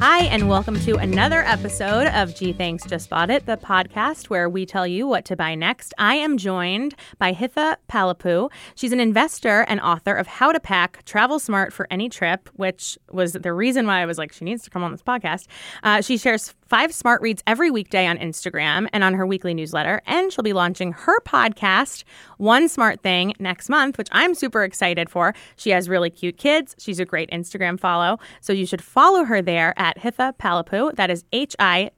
Hi, and welcome to another episode of G-Thanks Just Bought It, the podcast where we tell you what to buy next. I am joined by Hitha Palepu. She's an investor and author of How to Pack Travel Smart for Any Trip, which was the reason why I was like, she needs to come on this podcast. She shares 5 smart reads every weekday on Instagram and on her weekly newsletter, and she'll be launching her podcast, One Smart Thing, next month, which I'm super excited for. She has really cute kids. She's a great Instagram follow, so you should follow her there at Hitha Palepu. That is HITHA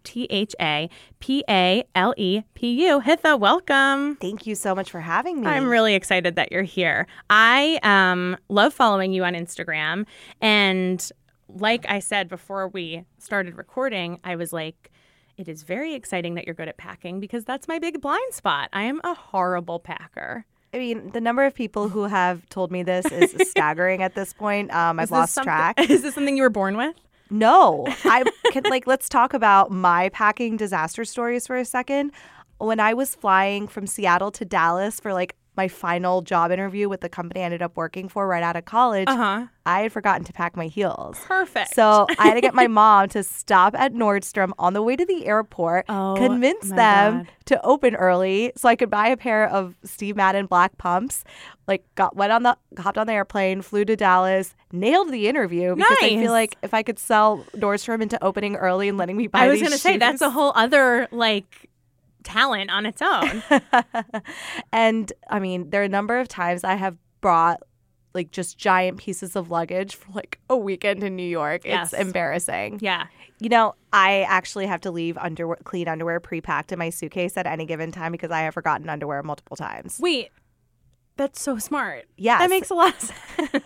PALEPU. Hitha, welcome. Thank you so much for having me. I'm really excited that you're here. I love following you on Instagram, and like I said before we started recording, I was like, it is very exciting that you're good at packing because that's my big blind spot. I am a horrible packer. I mean, the number of people who have told me this is staggering at this point. I've lost track. Is this something you were born with? No. I can, let's talk about my packing disaster stories for a second. When I was flying from Seattle to Dallas for my final job interview with the company I ended up working for right out of college, I had forgotten to pack my heels. Perfect. So I had to get my mom to stop at Nordstrom on the way to the airport, convince them to open early so I could buy a pair of Steve Madden black pumps. Hopped on the airplane, flew to Dallas, nailed the interview because nice. I feel like if I could sell Nordstrom into opening early and letting me buy these shoes. I was going to say, that's a whole other talent on its own. And I mean, there are a number of times I have brought just giant pieces of luggage for a weekend in New York. Yes. It's embarrassing. Yeah. I actually have to leave clean underwear pre-packed in my suitcase at any given time because I have forgotten underwear multiple times. Wait. That's so smart. Yeah, that makes a lot of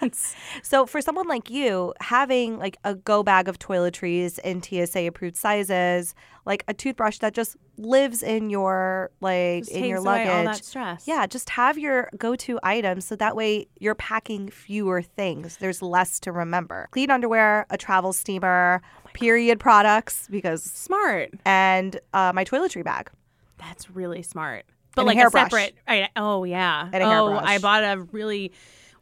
sense. So for someone like you, having a go bag of toiletries in TSA approved sizes, a toothbrush that just lives in your luggage, all that stress. Yeah, just have your go-to items so that way you're packing fewer things. There's less to remember. Clean underwear, a travel steamer, period products because smart, and my toiletry bag. That's really smart. But and a separate, right? Oh yeah. And a hairbrush. I bought a really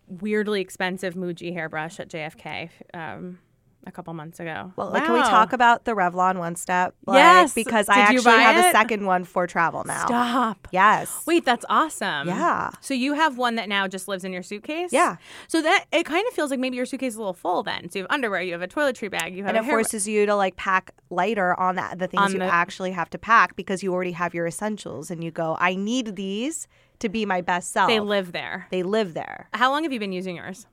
weirdly expensive Muji hairbrush at JFK a couple months ago. Well, can we talk about the Revlon One Step? Yes, because I actually have a second one for travel now. Stop. Yes. Wait, that's awesome. Yeah. So you have one that now just lives in your suitcase? Yeah. So that it kind of feels like maybe your suitcase is a little full then. So you have underwear, you have a toiletry bag, you have and it forces you to pack lighter on the things you actually have to pack because you already have your essentials and you go, I need these to be my best self. They live there. How long have you been using yours?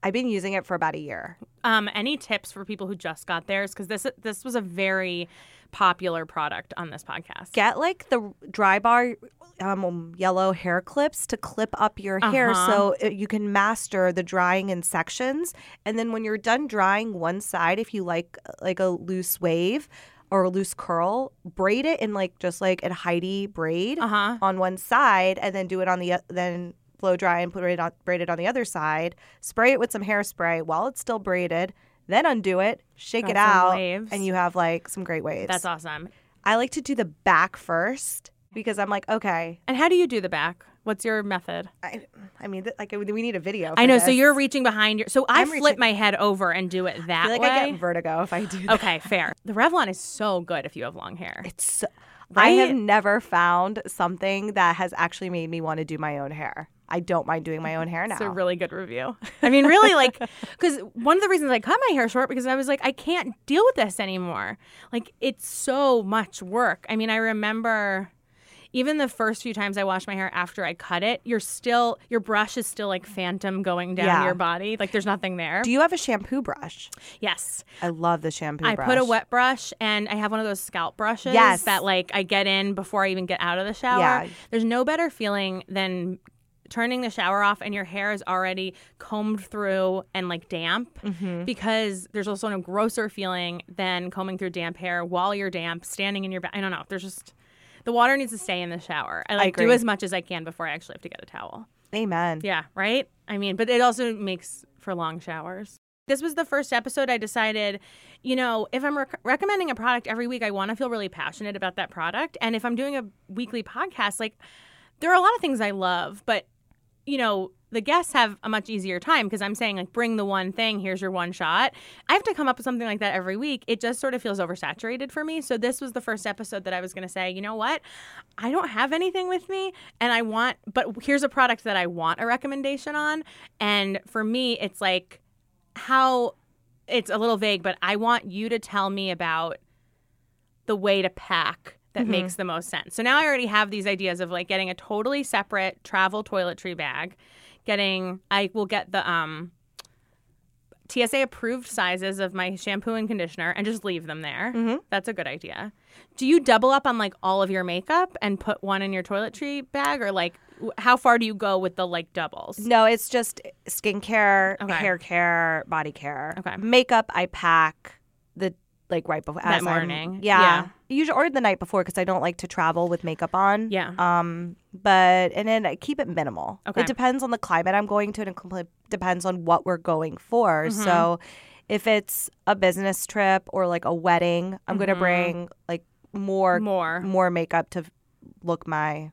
I've been using it for about a year. Any tips for people who just got theirs? Because this was a very popular product on this podcast. Get the Dry Bar yellow hair clips to clip up your hair so you can master the drying in sections. And then when you're done drying one side, if you like a loose wave or a loose curl, braid it in a Heidi braid on one side, and then do it on the then. Blow dry and braid it on the other side, spray it with some hairspray while it's still braided, then undo it, shake it out, and you have some great waves. That's awesome. I like to do the back first because I'm okay. And how do you do the back? What's your method? We need a video for I know, this. So you're reaching behind your... So I flip my head over and do it that way. I feel I get vertigo if I do that. Okay, fair. The Revlon is so good if you have long hair. It's so... Right? I have never found something that has actually made me want to do my own hair. I don't mind doing my own hair now. It's a really good review. I mean, really, because one of the reasons I cut my hair short because I was I can't deal with this anymore. It's so much work. I mean, I remember even the first few times I wash my hair after I cut it, your brush is still like phantom going down your body. Like there's nothing there. Do you have a shampoo brush? Yes. I love the shampoo brush. I put a wet brush and I have one of those scalp brushes that like I get in before I even get out of the shower. Yeah. There's no better feeling than turning the shower off and your hair is already combed through and like damp because there's also no grosser feeling than combing through damp hair while you're damp, standing in your bath. I don't know. There's just the water needs to stay in the shower. I like do as much as I can before I actually have to get a towel. Amen. Yeah. Right. I mean, but it also makes for long showers. This was the first episode I decided, you know, if I'm recommending a product every week, I want to feel really passionate about that product. And if I'm doing a weekly podcast, like there are a lot of things I love, but you know, the guests have a much easier time because I'm saying, like, bring the one thing. Here's your one shot. I have to come up with something like that every week. It just sort of feels oversaturated for me. So this was the first episode that I was going to say, you know what? I don't have anything with me, and but here's a product that I want a recommendation on. And for me, it's like it's a little vague, but I want you to tell me about the way to pack that makes the most sense. So now I already have these ideas of like getting a totally separate travel toiletry bag, I will get the TSA approved sizes of my shampoo and conditioner and just leave them there. Mm-hmm. That's a good idea. Do you double up on like all of your makeup and put one in your toiletry bag, or like how far do you go with the like doubles? No, it's just skincare, hair care, body care. Okay. Makeup I pack right before that morning. Usually or the night before because I don't like to travel with makeup on. Yeah. But and then I keep it minimal. Okay. It depends on the climate I'm going to, and it depends on what we're going for. Mm-hmm. So, if it's a business trip or like a wedding, I'm gonna bring like more makeup to look my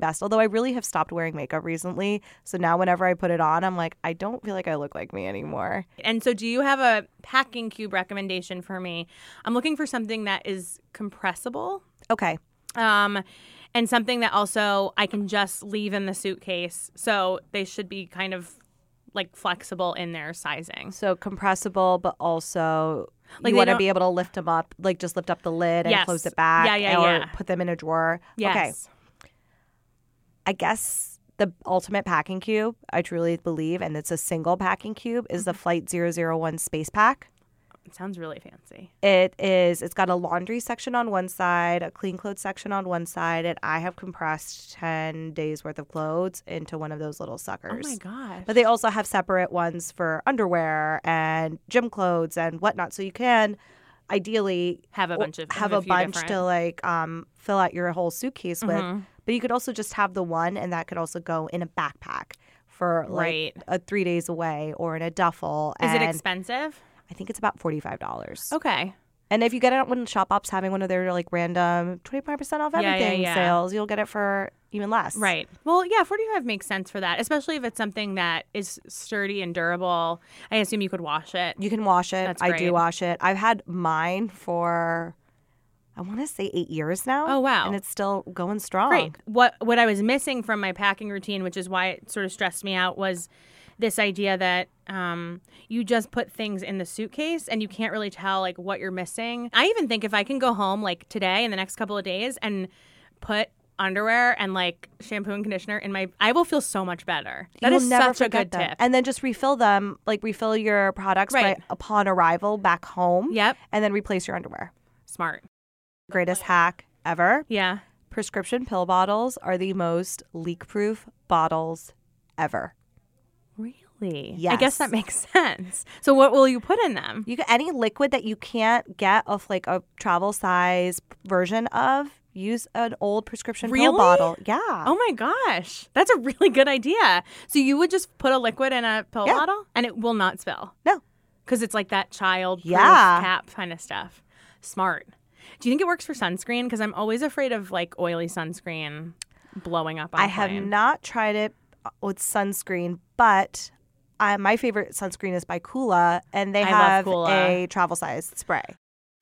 best. Although I really have stopped wearing makeup recently, so now whenever I put it on, I'm like, I don't feel like I look like me anymore. And so do you have a packing cube recommendation for me? I'm looking for something that is compressible. Okay. And something that also I can just leave in the suitcase. So they should be kind of like flexible in their sizing. So compressible, but also like you want to be able to lift them up, like just lift up the lid and close it back or put them in a drawer. Yes. Okay. I guess the ultimate packing cube, I truly believe, and it's a single packing cube, is the Flight 001 Space Pack. It sounds really fancy. It is. It's got a laundry section on one side, a clean clothes section on one side, and I have compressed 10 days worth of clothes into one of those little suckers. Oh, my gosh. But they also have separate ones for underwear and gym clothes and whatnot, so you can ideally have a bunch to like fill out your whole suitcase with. But you could also just have the one, and that could also go in a backpack for like 3 days away or in a duffel. Is it expensive? I think it's about $45. Okay. And if you get it when Shop Op's having one of their like random 25% off everything sales, you'll get it for even less. Right. Well, yeah, $45 makes sense for that, especially if it's something that is sturdy and durable. I assume you could wash it. You can wash it. That's great. I do wash it. I've had mine for, I want to say, 8 years now. Oh, wow. And it's still going strong. Great. What I was missing from my packing routine, which is why it sort of stressed me out, was this idea that you just put things in the suitcase and you can't really tell, like, what you're missing. I even think if I can go home, like, today and the next couple of days and put underwear and like shampoo and conditioner in my, I will feel so much better. That is such a good tip. And then just refill them, like refill your products upon arrival back home. Yep. And then replace your underwear. Smart. Greatest hack ever. Yeah. Prescription pill bottles are the most leak-proof bottles ever. Really? Yes. I guess that makes sense. So what will you put in them? You can, any liquid that you can't get of like a travel size version of, use an old prescription pill bottle. Yeah. Oh, my gosh. That's a really good idea. So you would just put a liquid in a pill bottle and it will not spill? No. Because it's like that child-proof cap kind of stuff. Smart. Do you think it works for sunscreen? Because I'm always afraid of like oily sunscreen blowing up on a plane. I have not tried it with sunscreen, but my favorite sunscreen is by Kula, and they have a travel size spray.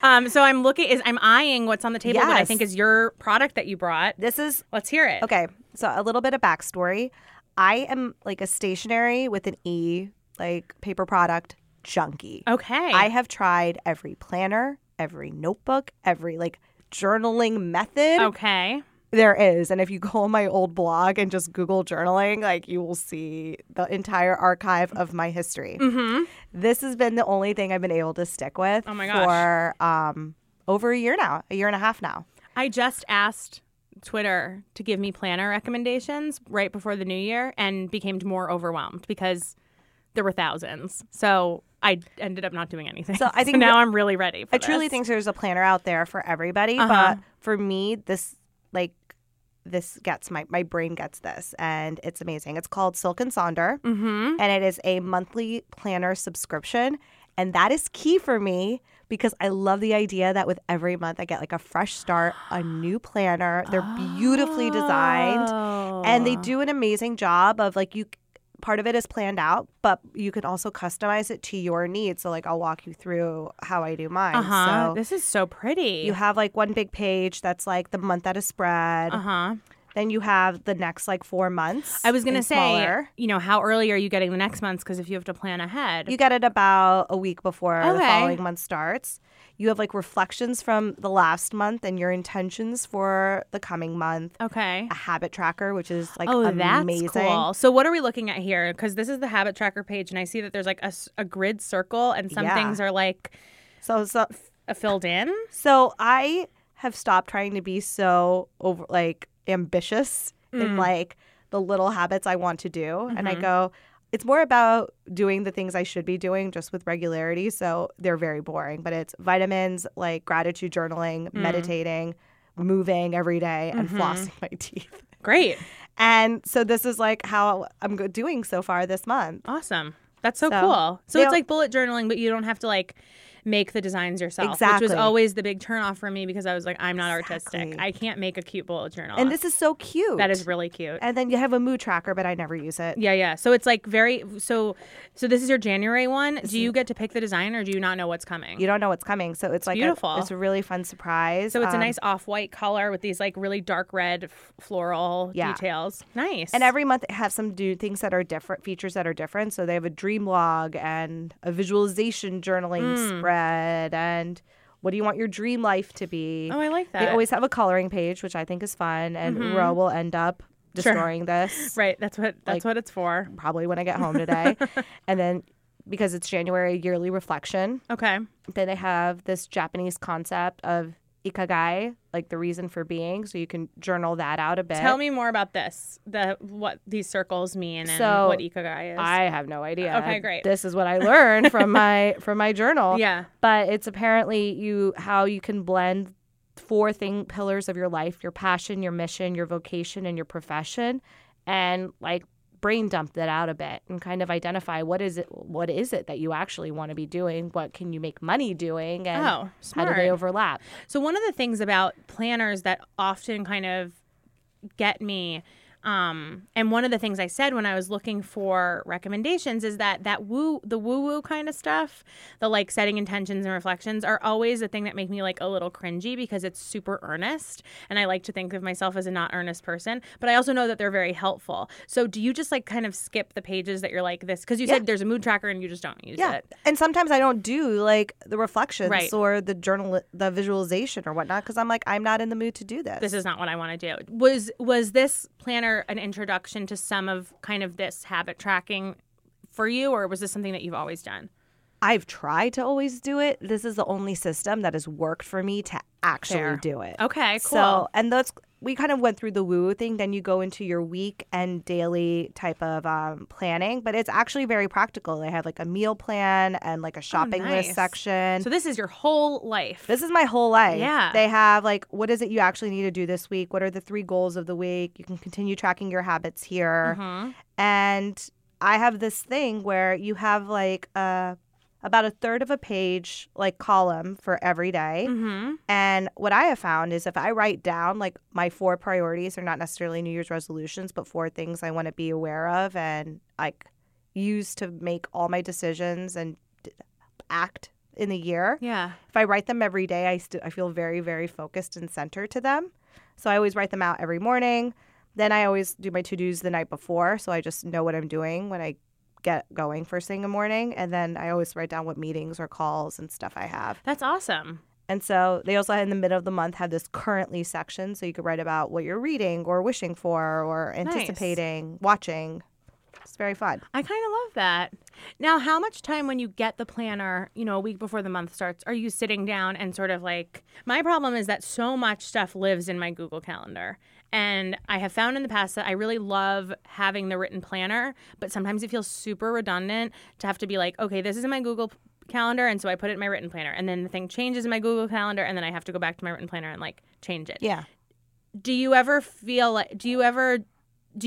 So I'm eyeing what's on the table, what I think is your product that you brought. Let's hear it. Okay. So a little bit of backstory. I am like a stationery with an E, like paper product junkie. Okay. I have tried every planner, every notebook, every like journaling method. Okay. There is. And if you go on my old blog and just Google journaling, like, you will see the entire archive of my history. Mm-hmm. This has been the only thing I've been able to stick with for over a year now, a year and a half now. I just asked Twitter to give me planner recommendations right before the new year and became more overwhelmed because there were thousands. So I ended up not doing anything. So I think now I'm really ready for this. I truly think there's a planner out there for everybody. Uh-huh. But for me, this gets my brain gets this, and it's amazing. It's called Silk and Sonder, mm-hmm. and it is a monthly planner subscription, and that is key for me because I love the idea that with every month I get like a fresh start, a new planner. They're beautifully designed, and they do an amazing job of like you. Part of it is planned out, but you can also customize it to your needs. So, like, I'll walk you through how I do mine. Uh-huh. So this is so pretty. You have, like, one big page that's, like, the month that is spread. Uh-huh. Then you have the next, like, 4 months. I was going to say, you know, how early are you getting the next months? Because if you have to plan ahead. You get it about a week before the following month starts. You have, like, reflections from the last month and your intentions for the coming month. Okay. A habit tracker, which is, like, amazing. That's cool. So what are we looking at here? Because this is the habit tracker page, and I see that there's, like, a grid circle, and some things are, like, so filled in. So I have stopped trying to be so, over like, ambitious in, like, the little habits I want to do. Mm-hmm. And I go, it's more about doing the things I should be doing just with regularity. So they're very boring. But it's vitamins, like gratitude journaling, meditating, moving every day, and flossing my teeth. Great. And so this is, like, how I'm doing so far this month. Awesome. That's so cool. So it's like bullet journaling, but you don't have to, like, make the designs yourself, which was always the big turnoff for me because I was like, I'm not artistic. I can't make a cute bullet journal. And this is so cute. That is really cute. And then you have a mood tracker, but I never use it. Yeah, yeah. So it's like very – so this is your January one. Do you get to pick the design or do you not know what's coming? You don't know what's coming. So it's like beautiful. It's a really fun surprise. So it's a nice off-white color with these like really dark red floral details. Nice. And every month they have some things that are different, features that are different. So they have a dream log and a visualization journaling spread. And what do you want your dream life to be? Oh, I like that. They always have a coloring page, which I think is fun. And Ro will end up destroying this. Right. That's what it's for. Probably when I get home today. And then because it's January, yearly reflection. Okay. Then they have this Japanese concept of ikigai, like the reason for being. So you can journal that out a bit. Tell me more about this, what these circles mean and what ikigai is. I have no idea. Okay, great. This is what I learned from my journal. Yeah. But it's apparently how you can blend four pillars of your life, your passion, your mission, your vocation, and your profession, and like brain dump that out a bit and kind of identify what is it that you actually want to be doing, what can you make money doing, and how do they overlap. So one of the things about planners that often kind of get me, and one of the things I said when I was looking for recommendations is that the woo-woo kind of stuff, the like setting intentions and reflections are always the thing that make me like a little cringy because it's super earnest. And I like to think of myself as a not earnest person, but I also know that they're very helpful. So do you just like kind of skip the pages that you're like this? Because you said there's a mood tracker and you just don't use it. And sometimes I don't do like the reflections or the visualization or whatnot because I'm like, I'm not in the mood to do this. This is not what I want to do. Was this planner an introduction to some of kind of this habit tracking for you, or was this something that you've always done? I've tried to always do it. This is the only system that has worked for me to actually do it. Okay, cool. So, and we kind of went through the woo thing. Then you go into your week and daily type of planning, but it's actually very practical. They have like a meal plan and like a shopping list section. So this is your whole life. This is my whole life. Yeah. They have like, what is it you actually need to do this week? What are the 3 goals of the week? You can continue tracking your habits here. Mm-hmm. And I have this thing where you have like about a third of a page, like, column for every day. Mm-hmm. And what I have found is if I write down, like, my 4 priorities, they're not necessarily New Year's resolutions, but 4 things I want to be aware of and, like, use to make all my decisions and act in the year. Yeah. If I write them every day, I feel very, very focused and centered to them. So I always write them out every morning. Then I always do my to-dos the night before, so I just know what I'm doing when I get going first thing in the morning, and then I always write down what meetings or calls and stuff I have. That's awesome. And so they also, in the middle of the month, have this currently section. So you could write about what you're reading or wishing for or anticipating, watching. It's very fun. I kind of love that. Now, how much time when you get the planner, you know, a week before the month starts, are you sitting down and sort of like, my problem is that so much stuff lives in my Google Calendar. And I have found in the past that I really love having the written planner, but sometimes it feels super redundant to have to be like, okay, this is in my Google Calendar, and so I put it in my written planner. And then the thing changes in my Google Calendar, and then I have to go back to my written planner and, like, change it. Yeah. Do you ever feel like – do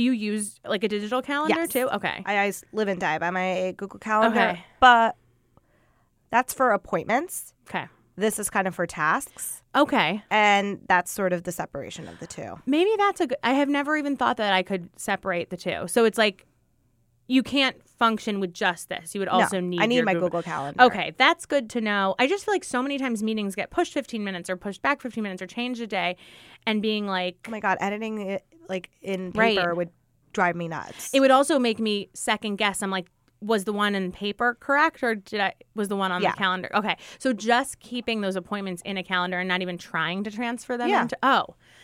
you use, like, a digital calendar too? Okay. I live and die by my Google Calendar. Okay. But that's for appointments. Okay. This is kind of for tasks. Okay. And that's sort of the separation of the two. Maybe that's a good – I have never even thought that I could separate the two. So it's like you can't function with just this. You would also need – I need my Google Calendar. Okay. That's good to know. I just feel like so many times meetings get pushed 15 minutes or pushed back 15 minutes or changed a day and being like – oh, my God. Editing it like in paper would drive me nuts. It would also make me second guess. I'm like, was the one in paper correct, or was the one on the calendar? Okay. So just keeping those appointments in a calendar and not even trying to transfer them into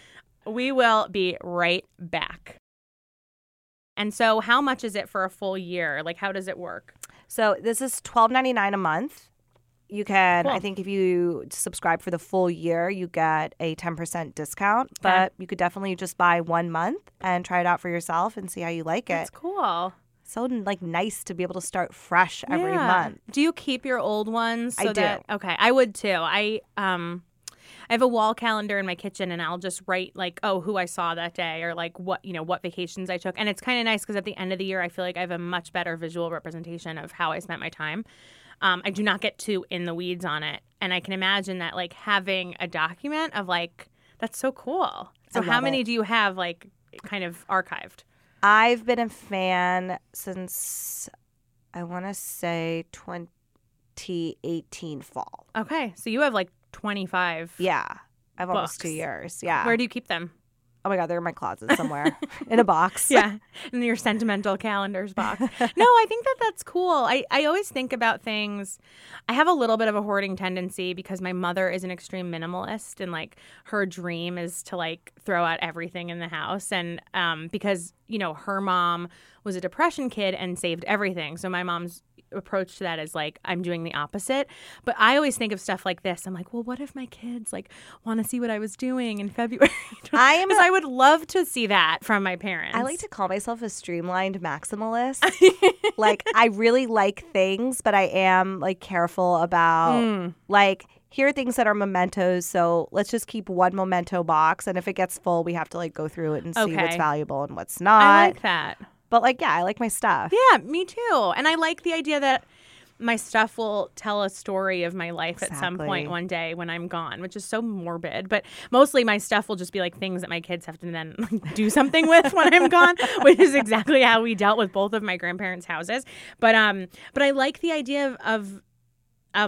– we will be right back. And so how much is it for a full year? Like, how does it work? So this is $12.99 a month. You can – I think if you subscribe for the full year, you get a 10% discount. Okay. But you could definitely just buy 1 month and try it out for yourself and see how you like it. That's cool. So, like, nice to be able to start fresh every month. Do you keep your old ones? So I do. Okay, I would too. I have a wall calendar in my kitchen, and I'll just write, like, who I saw that day, or, like, what, you know, what vacations I took. And it's kind of nice because at the end of the year, I feel like I have a much better visual representation of how I spent my time. I do not get too in the weeds on it. And I can imagine that, like, having a document of, like, that's so cool. So how many do you have, like, kind of archived? I've been a fan since, I want to say, 2018 fall. Okay. So you have, like, 25 I've books. Almost 2 years. Yeah. Where do you keep them? Oh, my God. They're in my closet somewhere in a box. Yeah. In your sentimental calendars box. No, I think that that's cool. I always think about things. I have a little bit of a hoarding tendency because my mother is an extreme minimalist, and, like, her dream is to, like, throw out everything in the house. And because, you know, her mom was a depression kid and saved everything. So my mom's approach to that is, like, I'm doing the opposite. But I always think of stuff like this. I'm like, well, what if my kids, like, want to see what I was doing in February? Because I would love to see that from my parents. I like to call myself a streamlined maximalist. Like, I really like things, but I am, like, careful about, like, here are things that are mementos, so let's just keep one memento box. And if it gets full, we have to, like, go through it and see what's valuable and what's not. I like that. But, like, yeah, I like my stuff. Yeah, me too. And I like the idea that my stuff will tell a story of my life at some point one day when I'm gone, which is so morbid. But mostly my stuff will just be, like, things that my kids have to then, like, do something with when I'm gone, which is exactly how we dealt with both of my grandparents' houses. But I like the idea of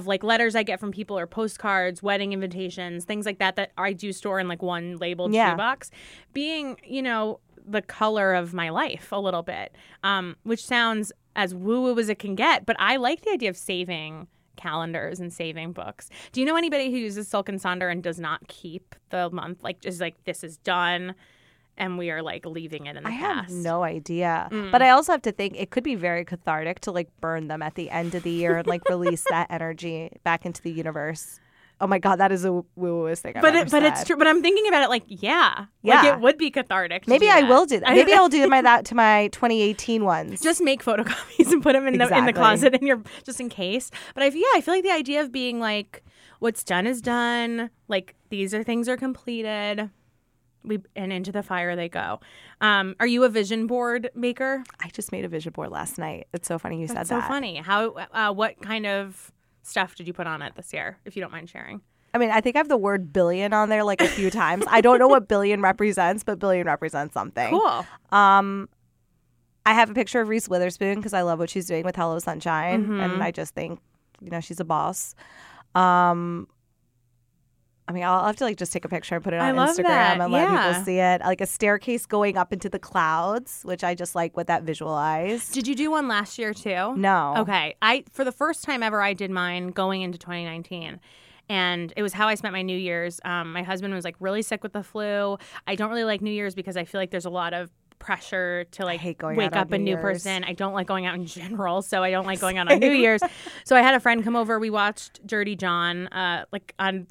like, letters I get from people or postcards, wedding invitations, things like that I do store in, like, one labeled shoebox being, you know, the color of my life a little bit, which sounds as woo-woo as it can get. But I like the idea of saving calendars and saving books. Do you know anybody who uses Silk and Sonder and does not keep the month? Like, just like, this is done and we are, like, leaving it in the past. I have no idea. But I also have to think it could be very cathartic to, like, burn them at the end of the year and, like, release that energy back into the universe. Oh, my God, that is a woo-woo-est thing I've ever said. But it's true. But I'm thinking about it like, like, it would be cathartic. Maybe I will do that. Maybe I will do that to my 2018 ones. Just make photocopies and put them in the closet in your, just in case. But I feel like the idea of being like, what's done is done. Like, these are things are completed. And into the fire they go. Are you a vision board maker? I just made a vision board last night. It's so funny you said that. That's so funny. How? What kind of stuff did you put on it this year, if you don't mind sharing? I mean, I think I have the word billion on there, like, a few times. I don't know what billion represents, but billion represents something. Cool. I have a picture of Reese Witherspoon because I love what she's doing with Hello Sunshine. Mm-hmm. And I just think, you know, she's a boss. I mean, I'll have to, like, just take a picture and put it on Instagram and let people see it. Like, a staircase going up into the clouds, which I just like what that visualized. Did you do one last year too? No. Okay. For the first time ever, I did mine going into 2019. And it was how I spent my New Year's. My husband was like really sick with the flu. I don't really like New Year's because I feel like there's a lot of pressure to like wake up a new person. I don't like going out in general, so I don't like going out on New Year's. So I had a friend come over. We watched Dirty John,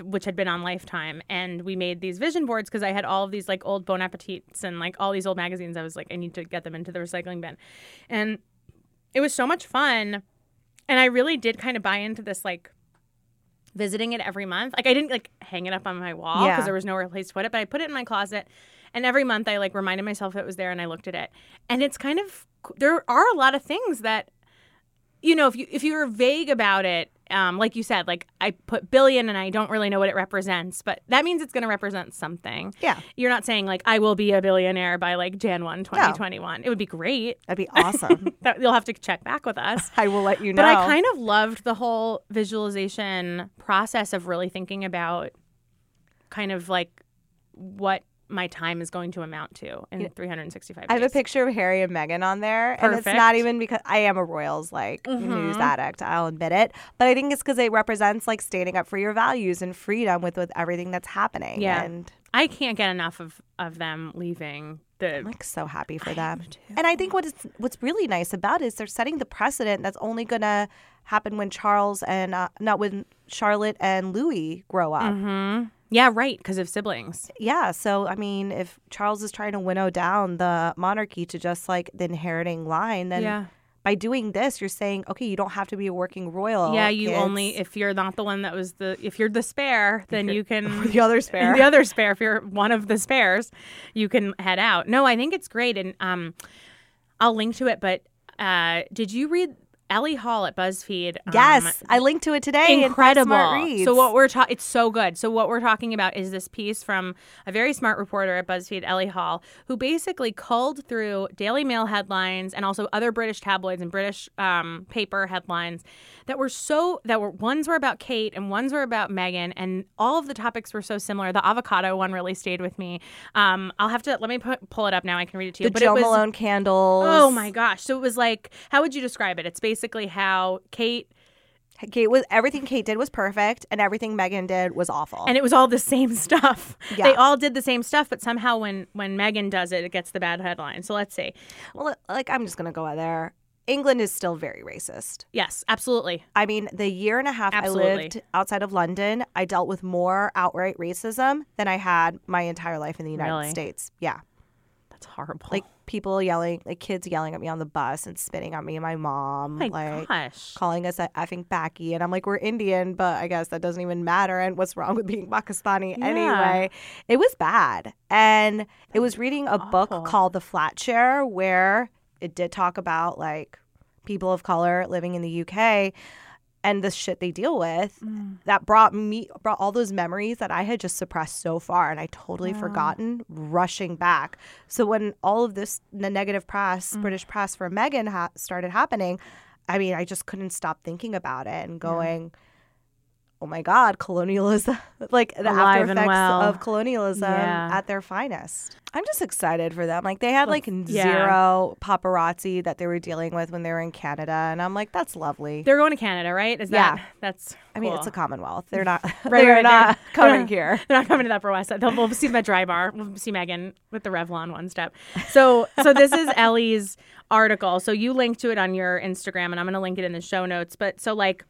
which had been on Lifetime, and we made these vision boards because I had all of these like old Bon Appetits and like all these old magazines. I was like, I need to get them into the recycling bin, and it was so much fun. And I really did kind of buy into this like visiting it every month. Like I didn't like hang it up on my wall because there was nowhere place to put it, but I put it in my closet. And every month I, like, reminded myself it was there and I looked at it. And it's kind of – there are a lot of things that, you know, if you're vague about it, like you said, like I put billion and I don't really know what it represents. But that means it's going to represent something. Yeah. You're not saying, like, I will be a billionaire by, like, Jan 1, 2021. No. It would be great. That'd be awesome. You'll have to check back with us. I will let you know. But I kind of loved the whole visualization process of really thinking about kind of, like, what – my time is going to amount to in 365 days. I have a picture of Harry and Meghan on there. Perfect. And it's not even because I am a royals news addict, I'll admit it, but I think it's because it represents like standing up for your values and freedom with everything that's happening. Yeah. And I can't get enough of them leaving. I'm like so happy for them. And I think what's really nice about it is they're setting the precedent that's only going to happen when when Charlotte and Louis grow up. Mm-hmm. Yeah, right, because of siblings. Yeah, so, I mean, if Charles is trying to winnow down the monarchy to just, like, the inheriting line, then by doing this, you're saying, okay, you don't have to be a working royal. Yeah, you only, if you're not the one that was if you're the spare, then you can. The other spare. The other spare, if you're one of the spares, you can head out. No, I think it's great, and I'll link to it, but did you read Ellie Hall at BuzzFeed. Yes, I linked to it today. Incredible. So it's so good. So what we're talking about is this piece from a very smart reporter at BuzzFeed, Ellie Hall, who basically culled through Daily Mail headlines and also other British tabloids and British paper headlines ones were about Kate and ones were about Meghan, and all of the topics were so similar. The avocado one really stayed with me. I'll have to pull it up now. I can read it to you. The Jo Malone candles. Oh my gosh! So it was like, how would you describe it? It's basically how everything Kate did was perfect and everything Meghan did was awful. And it was all the same stuff. Yeah. They all did the same stuff, but somehow when Meghan does it, it gets the bad headline. So let's see. Well, like I'm just going to go out there. England is still very racist. Yes, absolutely. I mean, the year and a half I lived outside of London, I dealt with more outright racism than I had my entire life in the United States. Yeah. That's horrible. Like people yelling, like kids yelling at me on the bus and spitting at me and my mom. Oh my gosh. Calling us a effing Baki. And I'm like, we're Indian, but I guess that doesn't even matter. And what's wrong with being Pakistani anyway? It was bad. And it was reading a book called The Flat Share, where it did talk about like people of color living in the UK and the shit they deal with. That brought all those memories that I had just suppressed so far and I totally forgotten, rushing back. So when all of this negative press, British press for Meghan started happening, I mean, I just couldn't stop thinking about it and going, oh my God, colonialism, like the after effects of colonialism at their finest. I'm just excited for them. Like they had like zero paparazzi that they were dealing with when they were in Canada. And I'm like, that's lovely. They're going to Canada, right? Is that that's cool. I mean, it's a Commonwealth. They're not not coming here. They're not coming to the Upper West Side. We'll see them at Dry Bar. We'll see Meghan with the Revlon One Step. So this is Ellie's article. So you linked to it on your Instagram and I'm going to link it in the show notes. But so like,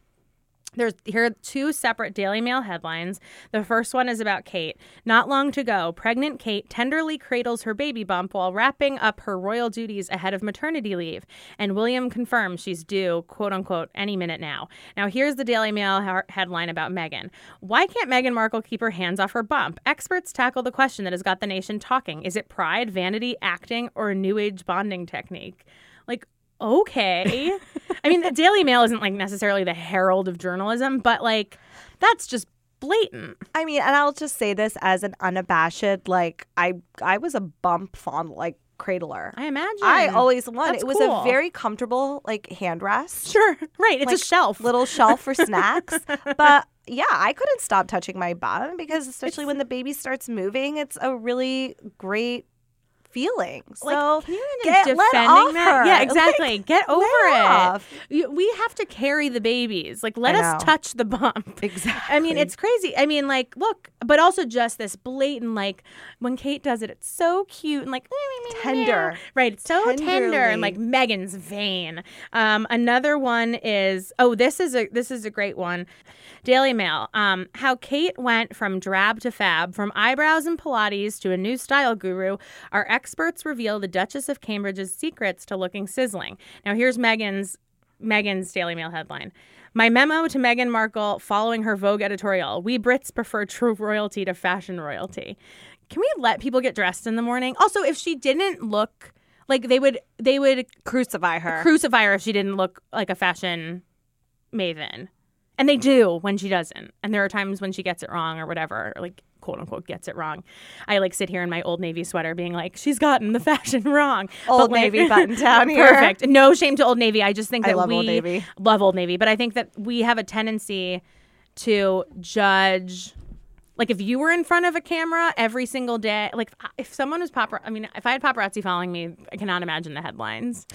here are two separate Daily Mail headlines. The first one is about Kate. Not long to go, pregnant Kate tenderly cradles her baby bump while wrapping up her royal duties ahead of maternity leave. And William confirms she's due, quote unquote, any minute now. Now, here's the Daily Mail headline about Meghan. Why can't Meghan Markle keep her hands off her bump? Experts tackle the question that has got the nation talking. Is it pride, vanity, acting, or a new age bonding technique? Like, okay. I mean, the Daily Mail isn't like necessarily the herald of journalism, but like that's just blatant. I mean, and I'll just say this as an unabashed, like I was a bump fondle, like cradler. I imagine. I always won. That's cool. Was a very comfortable like hand rest. Sure. Right. It's like, a shelf. Little shelf for snacks. But yeah, I couldn't stop touching my bum because especially when the baby starts moving, it's a really great feeling. So like, get defending let off that? Her. Yeah, exactly. Like, get over it. We have to carry the babies. Like, let us touch the bump. Exactly. I mean, it's crazy. I mean, like, look, but also just this blatant, like, when Kate does it, it's so cute and, like, tender. Right. It's so tender and, like, Megan's vein. Another one is, this is a great one. Daily Mail. How Kate went from drab to fab, from eyebrows and Pilates to a new style guru. Our experts reveal the Duchess of Cambridge's secrets to looking sizzling. Now here's Meghan's Daily Mail headline. My memo to Meghan Markle following her Vogue editorial. We Brits prefer true royalty to fashion royalty. Can we let people get dressed in the morning? Also, if she didn't look like they would crucify her if she didn't look like a fashion maven. And they do when she doesn't. And there are times when she gets it wrong or whatever, or like, quote unquote, gets it wrong. I like sit here in my Old Navy sweater being like, she's gotten the fashion wrong. Old Navy button down here. Perfect. No shame to Old Navy. I just think that we love Old Navy. But I think that we have a tendency to judge, like if you were in front of a camera every single day, like if someone was if I had paparazzi following me, I cannot imagine the headlines.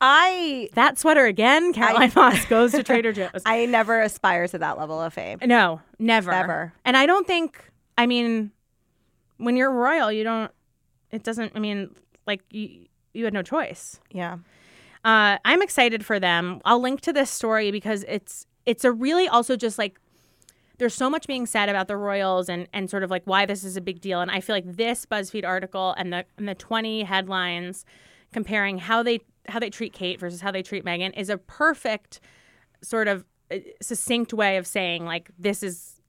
That sweater again, Caroline Moss goes to Trader Joe's. I never aspire to that level of fame. No, never. Ever. And I don't think, I mean, when you're royal, you had no choice. Yeah. I'm excited for them. I'll link to this story because it's a really also just like, there's so much being said about the royals and sort of like why this is a big deal. And I feel like this BuzzFeed article and the 20 headlines comparing how they treat Kate versus how they treat Meghan is a perfect sort of succinct way of saying, like, this is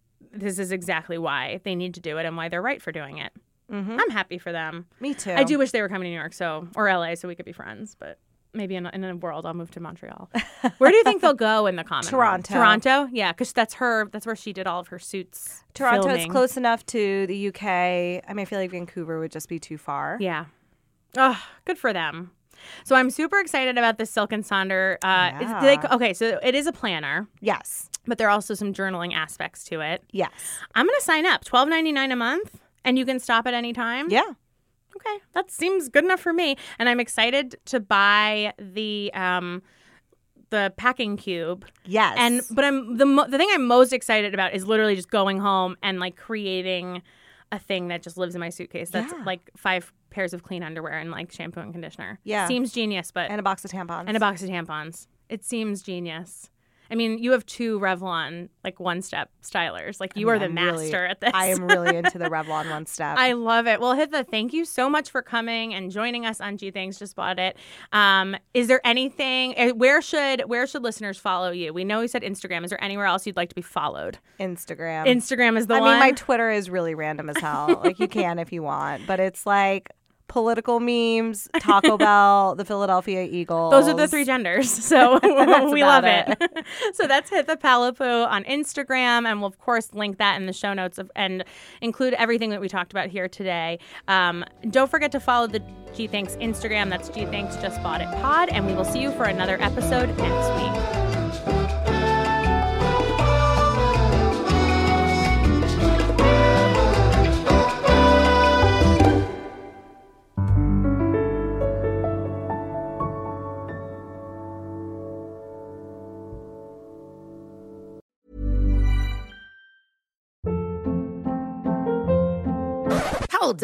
exactly why they need to do it and why they're right for doing it. Mm-hmm. I'm happy for them. Me too. I do wish they were coming to New York or LA so we could be friends, but maybe in a world I'll move to Montreal. Where do you think they'll go in the common? Toronto. Room? Toronto? Yeah, because that's where she did all of her suits. Toronto is close enough to the UK. I mean, I feel like Vancouver would just be too far. Yeah. Oh, good for them. So I'm super excited about this Silk and Sonder. So it is a planner. Yes. But there are also some journaling aspects to it. Yes. I'm going to sign up. $12.99 a month, and you can stop at any time? Yeah. Okay. That seems good enough for me. And I'm excited to buy the packing cube. Yes. But I'm the thing I'm most excited about is literally just going home and, like, creating a thing that just lives in my suitcase. That's like 5 pairs of clean underwear and like shampoo and conditioner. Yeah. Seems genius, but... And a box of tampons. It seems genius. I mean, you have 2 Revlon, like, One Step stylers. Like, you are the master at this. I am really into the Revlon One Step. I love it. Well, Hitha, thank you so much for coming and joining us on G-Thanks Just Bought It. Is there anything... Where should listeners follow you? We know you said Instagram. Is there anywhere else you'd like to be followed? Instagram. Instagram is the one? I mean, my Twitter is really random as hell. Like, you can if you want. But it's, like... Political memes, Taco Bell, the Philadelphia Eagles. Those are the 3 genders. So we love it. So that's Hitha Palepu on Instagram. And we'll, of course, link that in the show notes and include everything that we talked about here today. Don't forget to follow the G-Thanks Instagram. That's G-Thanks Just Bought It Pod. And we will see you for another episode next week. Hold